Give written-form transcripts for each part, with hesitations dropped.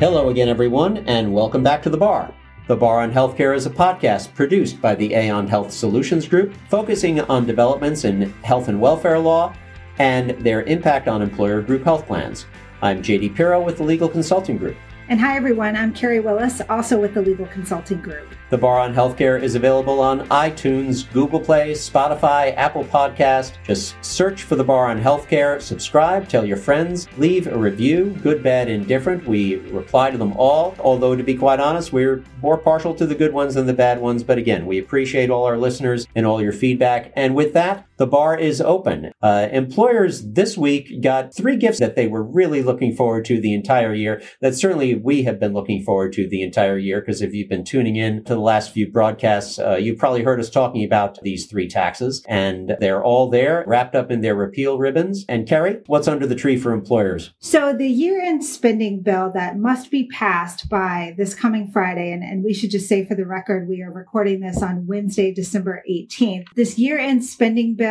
Hello again, everyone, and welcome back to The Bar. The Bar on Healthcare is a podcast produced by the Aon Health Solutions Group, focusing on developments in health and welfare law and their impact on employer group health plans. I'm J.D. Piro with the Legal Consulting Group. And hi, everyone. I'm Carrie Willis, also with the Legal Consulting Group. The Bar on Healthcare is available on iTunes, Google Play, Spotify, Apple Podcasts. Just search for The Bar on Healthcare, subscribe, tell your friends, leave a review, good, bad, indifferent. We reply to them all, although to be quite honest, we're more partial to the good ones than the bad ones. But again, we appreciate all our listeners and all your feedback. And with that, the bar is open. Employers this week got three gifts that they were really looking forward to the entire year. That certainly we have been looking forward to the entire year, because if you've been tuning in to the last few broadcasts, you probably heard us talking about these three taxes, and they're all there wrapped up in their repeal ribbons. And Carrie, what's under the tree for employers? So the year-end spending bill that must be passed by this coming Friday, and we should just say for the record, we are recording this on Wednesday, December 18th. This year-end spending bill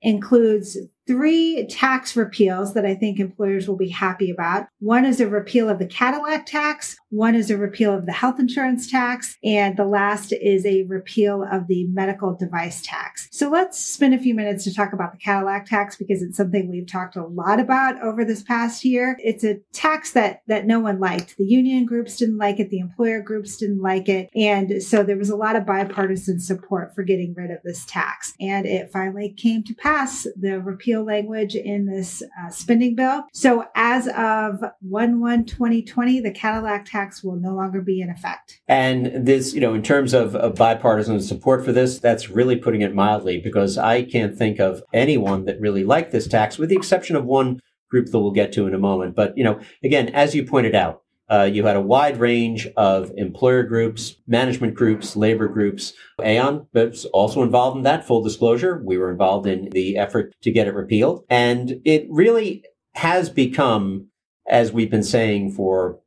includes three tax repeals that I think employers will be happy about. One is a repeal of the Cadillac tax, one is a repeal of the health insurance tax, and the last is a repeal of the medical device tax. So let's spend a few minutes to talk about the Cadillac tax, because it's something we've talked a lot about over this past year. It's a tax that no one liked. The union groups didn't like it, the employer groups didn't like it, and so there was a lot of bipartisan support for getting rid of this tax. And it finally came to pass, the repeal language in this spending bill. So as of 1/1/2020, the Cadillac tax will no longer be in effect. And this, in terms of bipartisan support for this, that's really putting it mildly, because I can't think of anyone that really liked this tax, with the exception of one group that we'll get to in a moment. But, again, as you pointed out, you had a wide range of employer groups, management groups, labor groups. Aon was also involved in that, full disclosure. We were involved in the effort to get it repealed. And it really has become, as we've been saying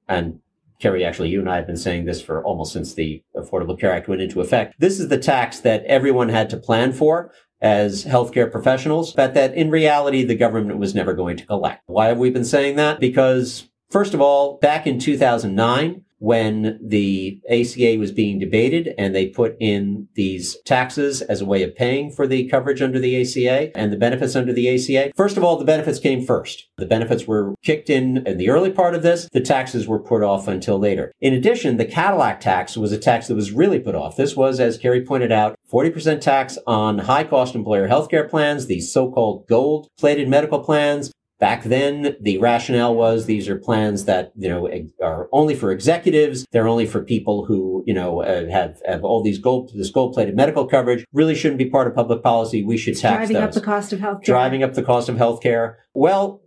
and Carrie, actually, you and I have been saying this for almost since the Affordable Care Act went into effect. This is the tax that everyone had to plan for as healthcare professionals, but that in reality, the government was never going to collect. Why have we been saying that? Because first of all, back in 2009, when the ACA was being debated and they put in these taxes as a way of paying for the coverage under the ACA and the benefits under the ACA, first of all, the benefits came first. The benefits were kicked in the early part of this. The taxes were put off until later. In addition, the Cadillac tax was a tax that was really put off. This was, as Carrie pointed out, 40% tax on high-cost employer healthcare plans, these so-called gold-plated medical plans. Back then, the rationale was these are plans that, are only for executives. They're only for people who, have all these gold-plated medical coverage. Really shouldn't be part of public policy. We should tax those. Driving up the cost of healthcare. Well,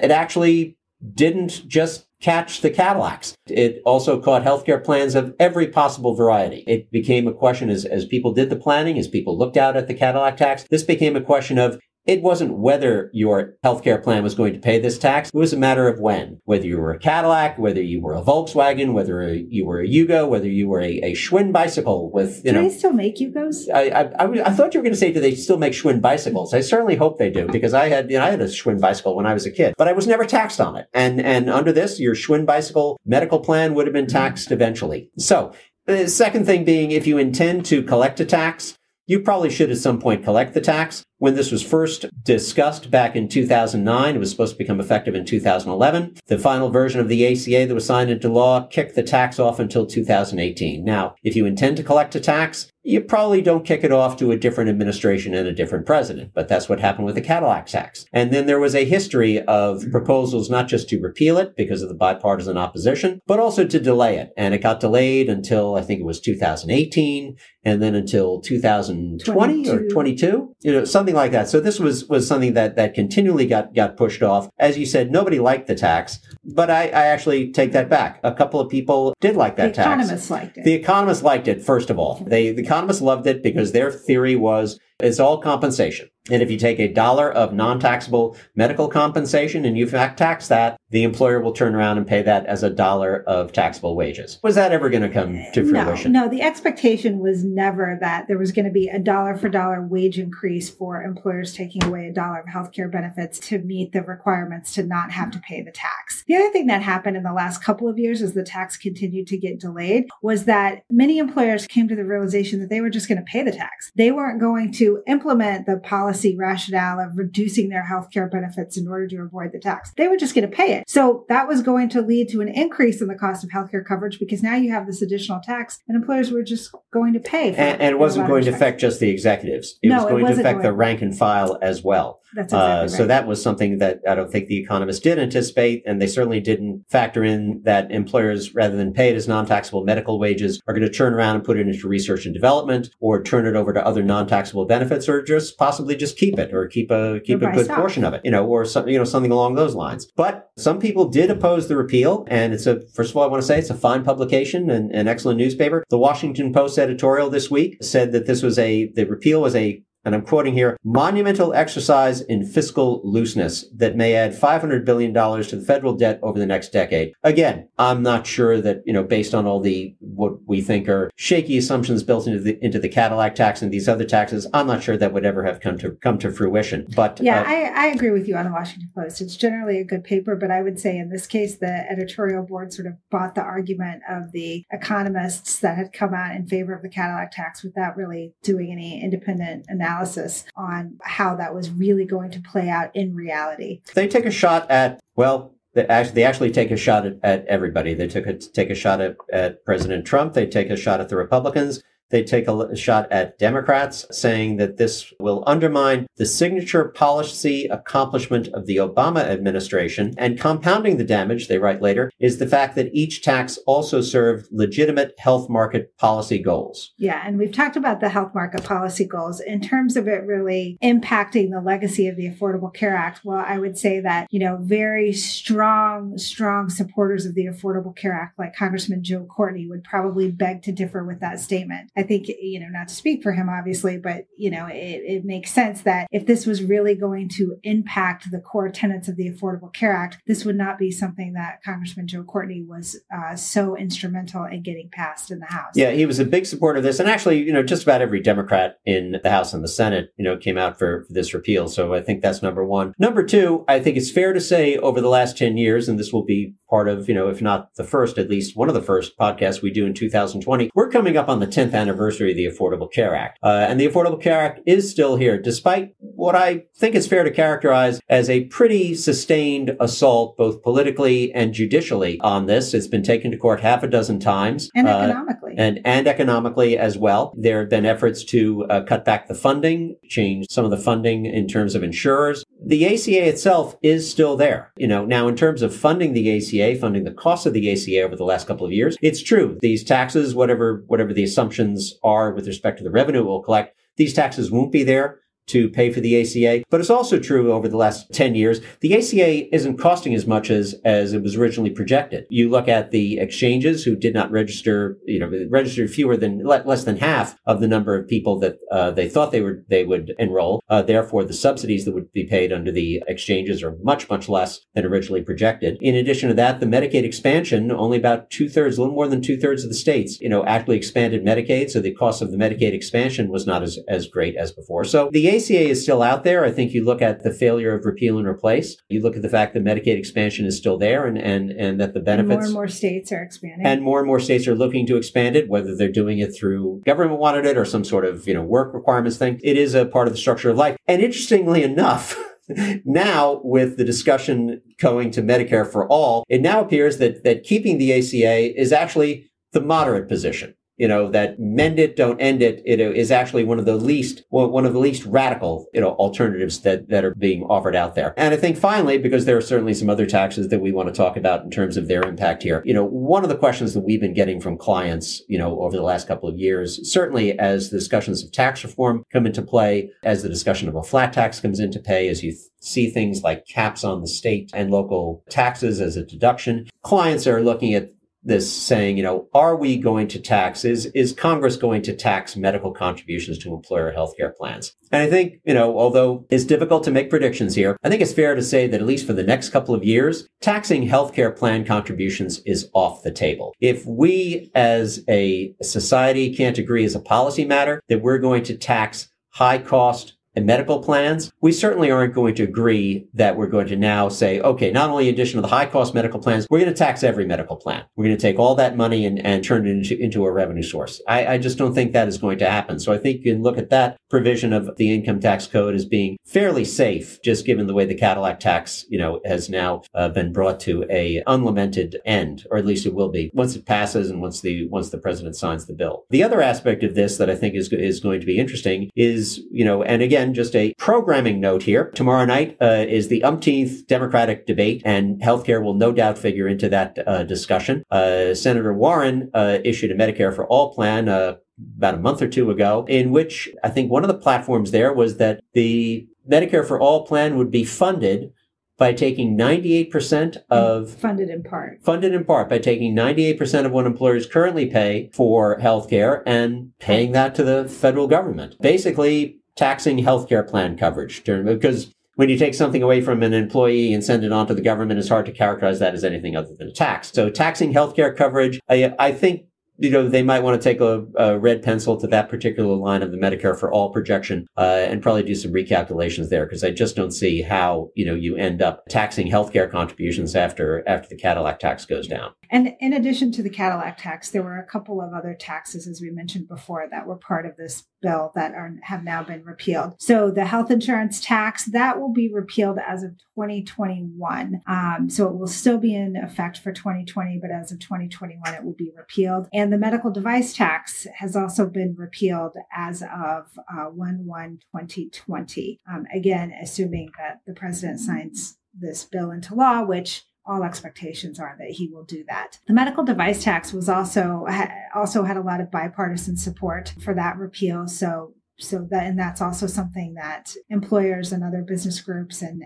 it actually didn't just catch the Cadillacs. It also caught healthcare plans of every possible variety. It became a question as people did the planning, as people looked out at the Cadillac tax. This became a question of, it wasn't whether your healthcare plan was going to pay this tax. It was a matter of when. Whether you were a Cadillac, whether you were a Volkswagen, whether you were a Yugo, whether you were a Schwinn bicycle with, Do they still make Yugos? I thought you were going to say, do they still make Schwinn bicycles? I certainly hope they do, because I had a Schwinn bicycle when I was a kid, but I was never taxed on it. And under this, your Schwinn bicycle medical plan would have been taxed eventually. So the second thing being, if you intend to collect a tax, you probably should at some point collect the tax. When this was first discussed back in 2009, it was supposed to become effective in 2011. The final version of the ACA that was signed into law kicked the tax off until 2018. Now, if you intend to collect a tax, you probably don't kick it off to a different administration and a different president. But that's what happened with the Cadillac tax. And then there was a history of proposals not just to repeal it because of the bipartisan opposition, but also to delay it. And it got delayed until, I think it was 2018, and then until 2020 or 22, something like that. So this was something that continually got pushed off. As you said, nobody liked the tax, but I actually take that back. A couple of people did like that tax. The economists liked it. The economists liked it, first of all. The economists loved it because their theory was it's all compensation. And if you take $1 of non-taxable medical compensation and you tax that, the employer will turn around and pay that as $1 of taxable wages. Was that ever going to come to fruition? No, the expectation was never that there was going to be a dollar-for-dollar wage increase for employers taking away $1 of healthcare benefits to meet the requirements to not have to pay the tax. The other thing that happened in the last couple of years as the tax continued to get delayed was that many employers came to the realization that they were just going to pay the tax. They weren't going to implement the policy rationale of reducing their healthcare benefits in order to avoid the tax. They were just going to pay it. So that was going to lead to an increase in the cost of healthcare coverage because now you have this additional tax and employers were just going to pay. And it wasn't going to affect just the executives. It was going to affect the rank and file as well. That's exactly right. So that was something that I don't think the economists did anticipate, and they certainly didn't factor in that employers, rather than pay it as non-taxable medical wages, are going to turn around and put it into research and development or turn it over to other non-taxable benefits or just possibly just keep it or keep a good portion of it, something along those lines. But some people did oppose the repeal, and first of all, I want to say it's a fine publication and an excellent newspaper. The Washington Post editorial this week said that the repeal was a, and I'm quoting here, monumental exercise in fiscal looseness that may add $500 billion to the federal debt over the next decade. Again, I'm not sure that, based on all what we think are shaky assumptions built into the Cadillac tax and these other taxes, I'm not sure that would ever have come to fruition. But yeah, I agree with you on the Washington Post. It's generally a good paper, but I would say in this case, the editorial board sort of bought the argument of the economists that had come out in favor of the Cadillac tax without really doing any independent analysis on how that was really going to play out in reality. They take a shot at, they actually take a shot at everybody. They take a shot at President Trump. They take a shot at the Republicans. They take a shot at Democrats, saying that this will undermine the signature policy accomplishment of the Obama administration. And compounding the damage, they write later, is the fact that each tax also served legitimate health market policy goals. Yeah, and we've talked about the health market policy goals in terms of it really impacting the legacy of the Affordable Care Act. Well, I would say that, very strong supporters of the Affordable Care Act, like Congressman Joe Courtney, would probably beg to differ with that statement. I think, not to speak for him, obviously, but, it makes sense that if this was really going to impact the core tenets of the Affordable Care Act, this would not be something that Congressman Joe Courtney was so instrumental in getting passed in the House. Yeah, he was a big supporter of this. And actually, just about every Democrat in the House and the Senate, came out for this repeal. So I think that's number one. Number two, I think it's fair to say over the last 10 years, and this will be part of, if not the first, at least one of the first podcasts we do in 2020, we're coming up on the 10th anniversary of the Affordable Care Act. And the Affordable Care Act is still here, despite what I think is fair to characterize as a pretty sustained assault, both politically and judicially on this. It's been taken to court half a dozen times. And economically. And economically as well. There have been efforts to cut back the funding, change some of the funding in terms of insurers. The ACA itself is still there. Now in terms of funding the ACA, funding the cost of the ACA over the last couple of years, it's true. These taxes, whatever the assumptions are with respect to the revenue we'll collect, these taxes won't be there to pay for the ACA. But it's also true over the last 10 years, the ACA isn't costing as much as it was originally projected. You look at the exchanges who did not register, registered less than half of the number of people that they thought they would enroll. Therefore, the subsidies that would be paid under the exchanges are much, much less than originally projected. In addition to that, the Medicaid expansion, only about a little more than two-thirds of the states, actually expanded Medicaid. So the cost of the Medicaid expansion was not as great as before. So the ACA is still out there. I think you look at the failure of repeal and replace. You look at the fact that Medicaid expansion is still there and that the benefits... And more states are expanding. And more states are looking to expand it, whether they're doing it through government wanted it or some sort of, work requirements thing. It is a part of the structure of life. And interestingly enough... Now, with the discussion going to Medicare for All, it now appears that keeping the ACA is actually the moderate position. That mend it, don't end it, is actually one of the least radical, alternatives that are being offered out there. And I think finally, because there are certainly some other taxes that we want to talk about in terms of their impact here, one of the questions that we've been getting from clients, over the last couple of years, certainly as the discussions of tax reform come into play, as the discussion of a flat tax comes into play, as you see things like caps on the state and local taxes as a deduction, clients are looking at this saying, you know, are we going to tax, is Congress going to tax medical contributions to employer healthcare plans? And I think, you know, although it's difficult to make predictions here, I think it's fair to say that at least for the next couple of years, taxing healthcare plan contributions is off the table. If we as a society can't agree as a policy matter that we're going to tax high cost and medical plans, we certainly aren't going to agree that we're going to now say, okay, not only in addition to the high cost medical plans, we're going to tax every medical plan. We're going to take all that money and turn it into a revenue source. I just don't think that is going to happen. So I think you can look at that provision of the income tax code as being fairly safe, just given the way the Cadillac tax, you know, has now been brought to a unlamented end, or at least it will be once it passes and once the president signs the bill. The other aspect of this that I think is going to be interesting is, you know, and again, just a programming note here. Tomorrow night is the umpteenth Democratic debate, and healthcare will no doubt figure into that discussion. Senator Warren issued a Medicare for All plan about a month or two ago, in which I think one of the platforms there was that the Medicare for All plan would be funded by taking 98% of... Funded in part by taking 98% of what employers currently pay for healthcare and paying that to the federal government. Basically, taxing healthcare plan coverage, because when you take something away from an employee and send it on to the government, it's hard to characterize that as anything other than a tax. So taxing healthcare coverage, I think, you know, they might want to take a red pencil to that particular line of the Medicare for All projection and probably do some recalculations there, because I just don't see how, you know, you end up taxing healthcare contributions after the Cadillac tax goes down. And in addition to the Cadillac tax, there were a couple of other taxes, as we mentioned before, that were part of this bill that have now been repealed. So the health insurance tax, that will be repealed as of 2021. So it will still be in effect for 2020, but as of 2021, it will be repealed. And the medical device tax has also been repealed as of 1/1/2020. Again, assuming that the president signs this bill into law, which all expectations are that he will do that. The medical device tax was also had a lot of bipartisan support for that repeal. So that's also something that employers and other business groups and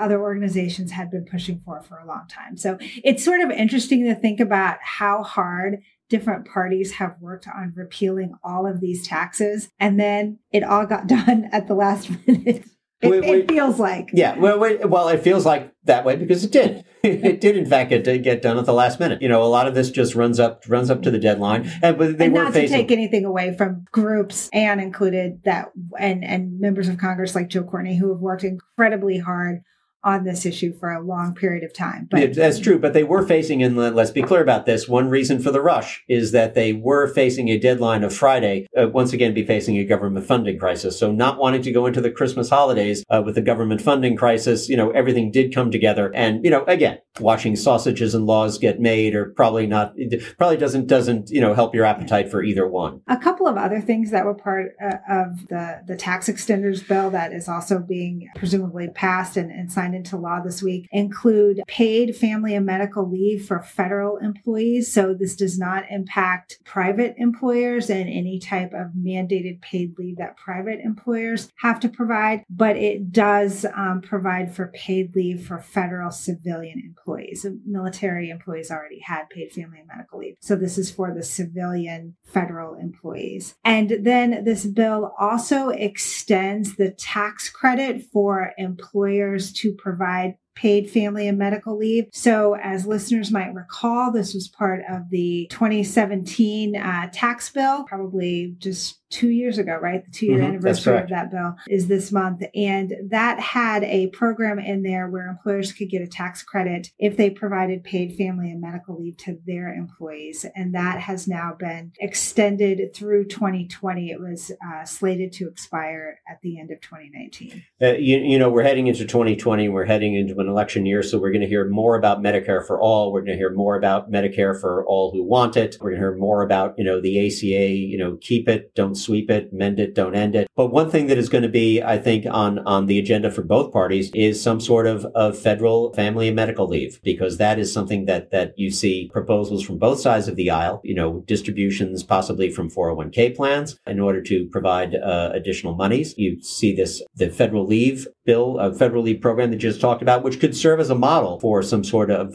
other organizations had been pushing for a long time. So it's sort of interesting to think about how hard different parties have worked on repealing all of these taxes, and then it all got done at the last minute. It feels like. Yeah, well, it feels like that way because it did. It did, in fact, get done at the last minute. You know, a lot of this just runs up to the deadline. But they were not to take anything away from groups, and included that, and members of Congress like Joe Courtney, who have worked incredibly hard on this issue for a long period of time. But that's true. But they were facing, and let's be clear about this, one reason for the rush is that they were facing a deadline of Friday, once again, be facing a government funding crisis. So not wanting to go into the Christmas holidays with the government funding crisis, you know, everything did come together. And, you know, again, watching sausages and laws get made are probably doesn't, you know, help your appetite for either one. A couple of other things that were part of the tax extenders bill that is also being presumably passed and signed into law this week include paid family and medical leave for federal employees. So this does not impact private employers and any type of mandated paid leave that private employers have to provide, but it does provide for paid leave for federal civilian employees. So military employees already had paid family and medical leave. So this is for the civilian federal employees. And then this bill also extends the tax credit for employers to provide paid family and medical leave. So as listeners might recall, this was part of the 2017 tax bill, probably just 2 years ago, right? The 2-year anniversary of that bill is this month. And that had a program in there where employers could get a tax credit if they provided paid family and medical leave to their employees. And that has now been extended through 2020. It was slated to expire at the end of 2019. You know, we're heading into 2020. We're heading into an election year. So we're going to hear more about Medicare for All. We're going to hear more about Medicare for all who want it. We're going to hear more about, you know, the ACA, you know, keep it, don't sweep it, mend it, don't end it. But one thing that is going to be, I think, on the agenda for both parties is some sort of federal family and medical leave, because that is something that you see proposals from both sides of the aisle, you know, distributions possibly from 401k plans in order to provide additional monies. You see the federal leave bill, federal leave program that you just talked about, which which could serve as a model for some sort of,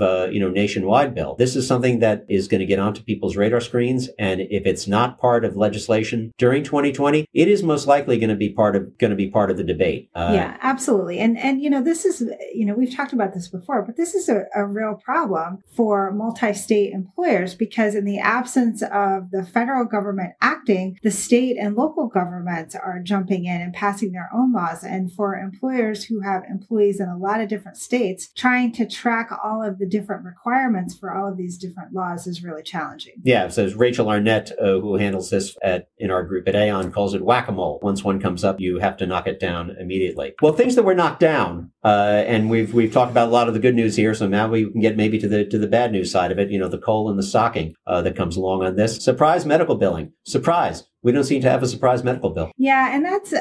nationwide bill. This is something that is going to get onto people's radar screens. And if it's not part of legislation during 2020, it is most likely going to be part of the debate. Yeah, absolutely. And, this is, we've talked about this before, but this is a real problem for multi-state employers, because in the absence of the federal government acting, the state and local governments are jumping in and passing their own laws. And for employers who have employees in a lot of different states, trying to track all of the different requirements for all of these different laws is really challenging. Yeah. So Rachel Arnett, who handles this in our group at Aon, calls it whack-a-mole. Once one comes up, you have to knock it down immediately. Well, things that were knocked down, and we've talked about a lot of the good news here. So now we can get maybe to the bad news side of it. The coal and the socking that comes along on this. Surprise medical billing. Surprise. We don't seem to have a surprise medical bill. Yeah, and that's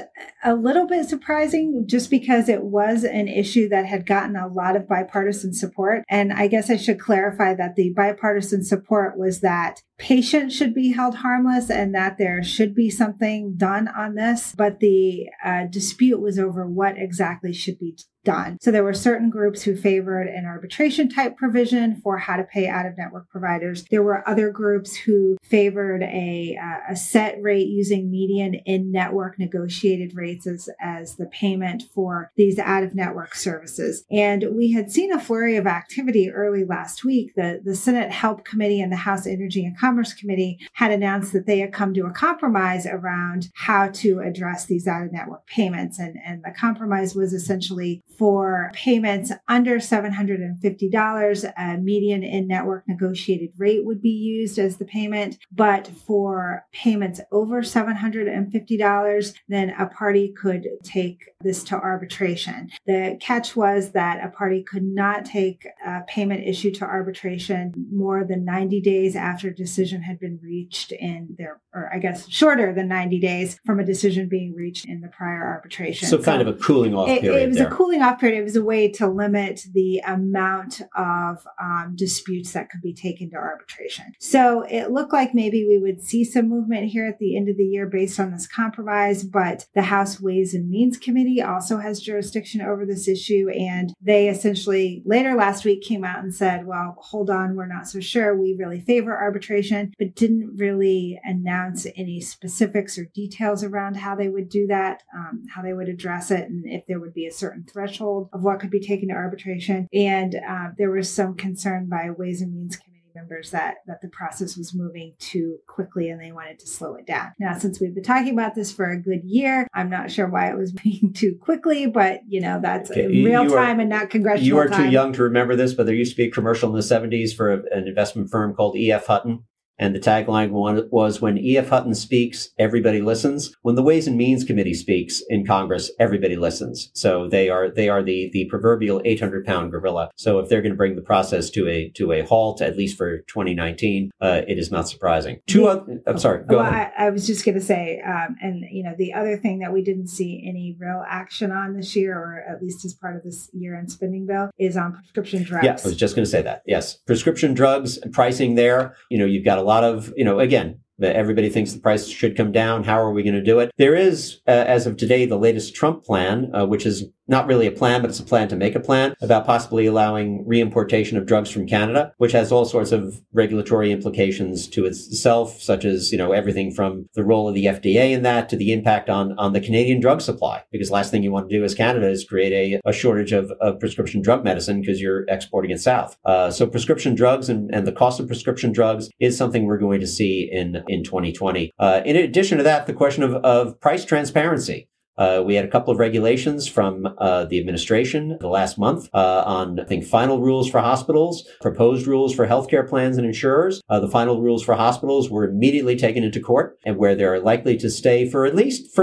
a little bit surprising just because it was an issue that had gotten a lot of bipartisan support. And I guess I should clarify that the bipartisan support was that patients should be held harmless and that there should be something done on this. But the dispute was over what exactly should be done. So there were certain groups who favored an arbitration type provision for how to pay out-of-network providers. There were other groups who favored a set rate using median in-network negotiated rates as the payment for these out-of-network services. And we had seen a flurry of activity early last week. The Senate Help Committee and the House Energy and Commerce Committee had announced that they had come to a compromise around how to address these out-of-network payments. And the compromise was essentially for payments under $750, a median in-network negotiated rate would be used as the payment. But for payments over $750, then a party could take this to arbitration. The catch was that a party could not take a payment issue to arbitration more than 90 days after a decision had been reached shorter than 90 days from a decision being reached in the prior arbitration. So kind of a cooling off period. It was a cooling off period. It was a way to limit the amount of disputes that could be taken to arbitration. So it looked like maybe we would see some movement here at the end of the year based on this compromise, but the House Ways and Means Committee also has jurisdiction over this issue. And they essentially later last week came out and said, well, hold on, we're not so sure. We really favor arbitration, but didn't really announce any specifics or details around how they would do that, how they would address it, and if there would be a certain threshold of what could be taken to arbitration. And there was some concern by Ways and Means Committee members that the process was moving too quickly and they wanted to slow it down. Now, since we've been talking about this for a good year, I'm not sure why it was moving too quickly, but that's okay. Real time and not congressional. You are time. Too young to remember this, but there used to be a commercial in the 70s for an investment firm called E.F. Hutton. And the tagline was, when E.F. Hutton speaks, everybody listens. When the Ways and Means Committee speaks in Congress, everybody listens. So they are the proverbial 800-pound gorilla. So if they're going to bring the process to a halt, at least for 2019, it is not surprising. Go ahead. I was just going to say, the other thing that we didn't see any real action on this year, or at least as part of this year-end spending bill, is on prescription drugs. Yeah, I was just going to say that. Yes, prescription drugs and pricing there. You've got a lot of, again, everybody thinks the price should come down. How are we going to do it? There is, as of today, the latest Trump plan, which is not really a plan, but it's a plan to make a plan about possibly allowing reimportation of drugs from Canada, which has all sorts of regulatory implications to itself, such as, everything from the role of the FDA in that to the impact on the Canadian drug supply. Because last thing you want to do as Canada is create a shortage of prescription drug medicine because you're exporting it south. So prescription drugs and the cost of prescription drugs is something we're going to see in 2020. In addition to that, the question of price transparency. We had a couple of regulations from the administration the last month on, I think, final rules for hospitals, proposed rules for healthcare plans and insurers. The final rules for hospitals were immediately taken into court, and where they are likely to stay for at least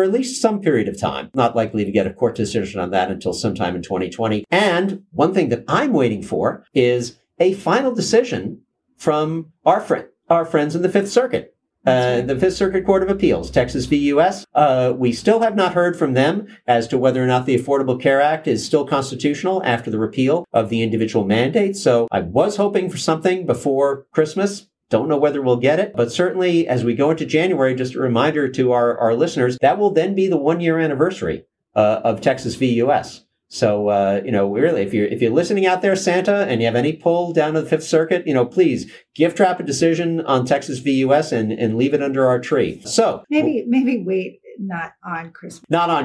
some period of time. Not likely to get a court decision on that until sometime in 2020. And one thing that I'm waiting for is a final decision from our friends in the Fifth Circuit. The Fifth Circuit Court of Appeals, Texas v. U.S. We still have not heard from them as to whether or not the Affordable Care Act is still constitutional after the repeal of the individual mandate. So I was hoping for something before Christmas. Don't know whether we'll get it, but certainly as we go into January, just a reminder to our listeners, that will then be the one-year anniversary of Texas v. U.S. So, really, if you're listening out there, Santa, and you have any pull down to the Fifth Circuit, please give Trapp a decision on Texas v. U.S. and leave it under our tree. So maybe wait. Not on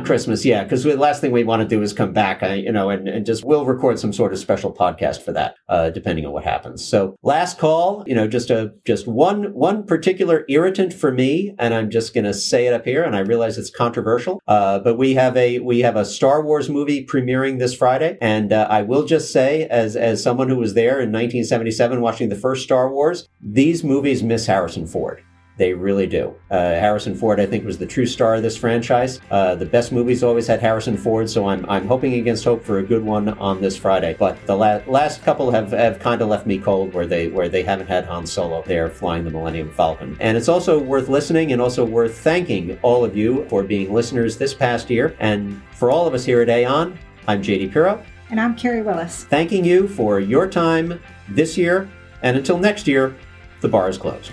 Christmas, yeah, because the last thing we want to do is come back, and just we'll record some sort of special podcast for that, depending on what happens. So last call, just one particular irritant for me, and I'm just going to say it up here, and I realize it's controversial, but we have a Star Wars movie premiering this Friday, and I will just say, as someone who was there in 1977 watching the first Star Wars, these movies miss Harrison Ford. They really do. Harrison Ford, I think, was the true star of this franchise. The best movies always had Harrison Ford, so I'm hoping against hope for a good one on this Friday. But the last couple have kind of left me cold, where they haven't had Han Solo there flying the Millennium Falcon. And it's also worth listening, and also worth thanking all of you for being listeners this past year. And for all of us here at Aon, I'm J.D. Piro. And I'm Carrie Willis. Thanking you for your time this year. And until next year, the bar is closed.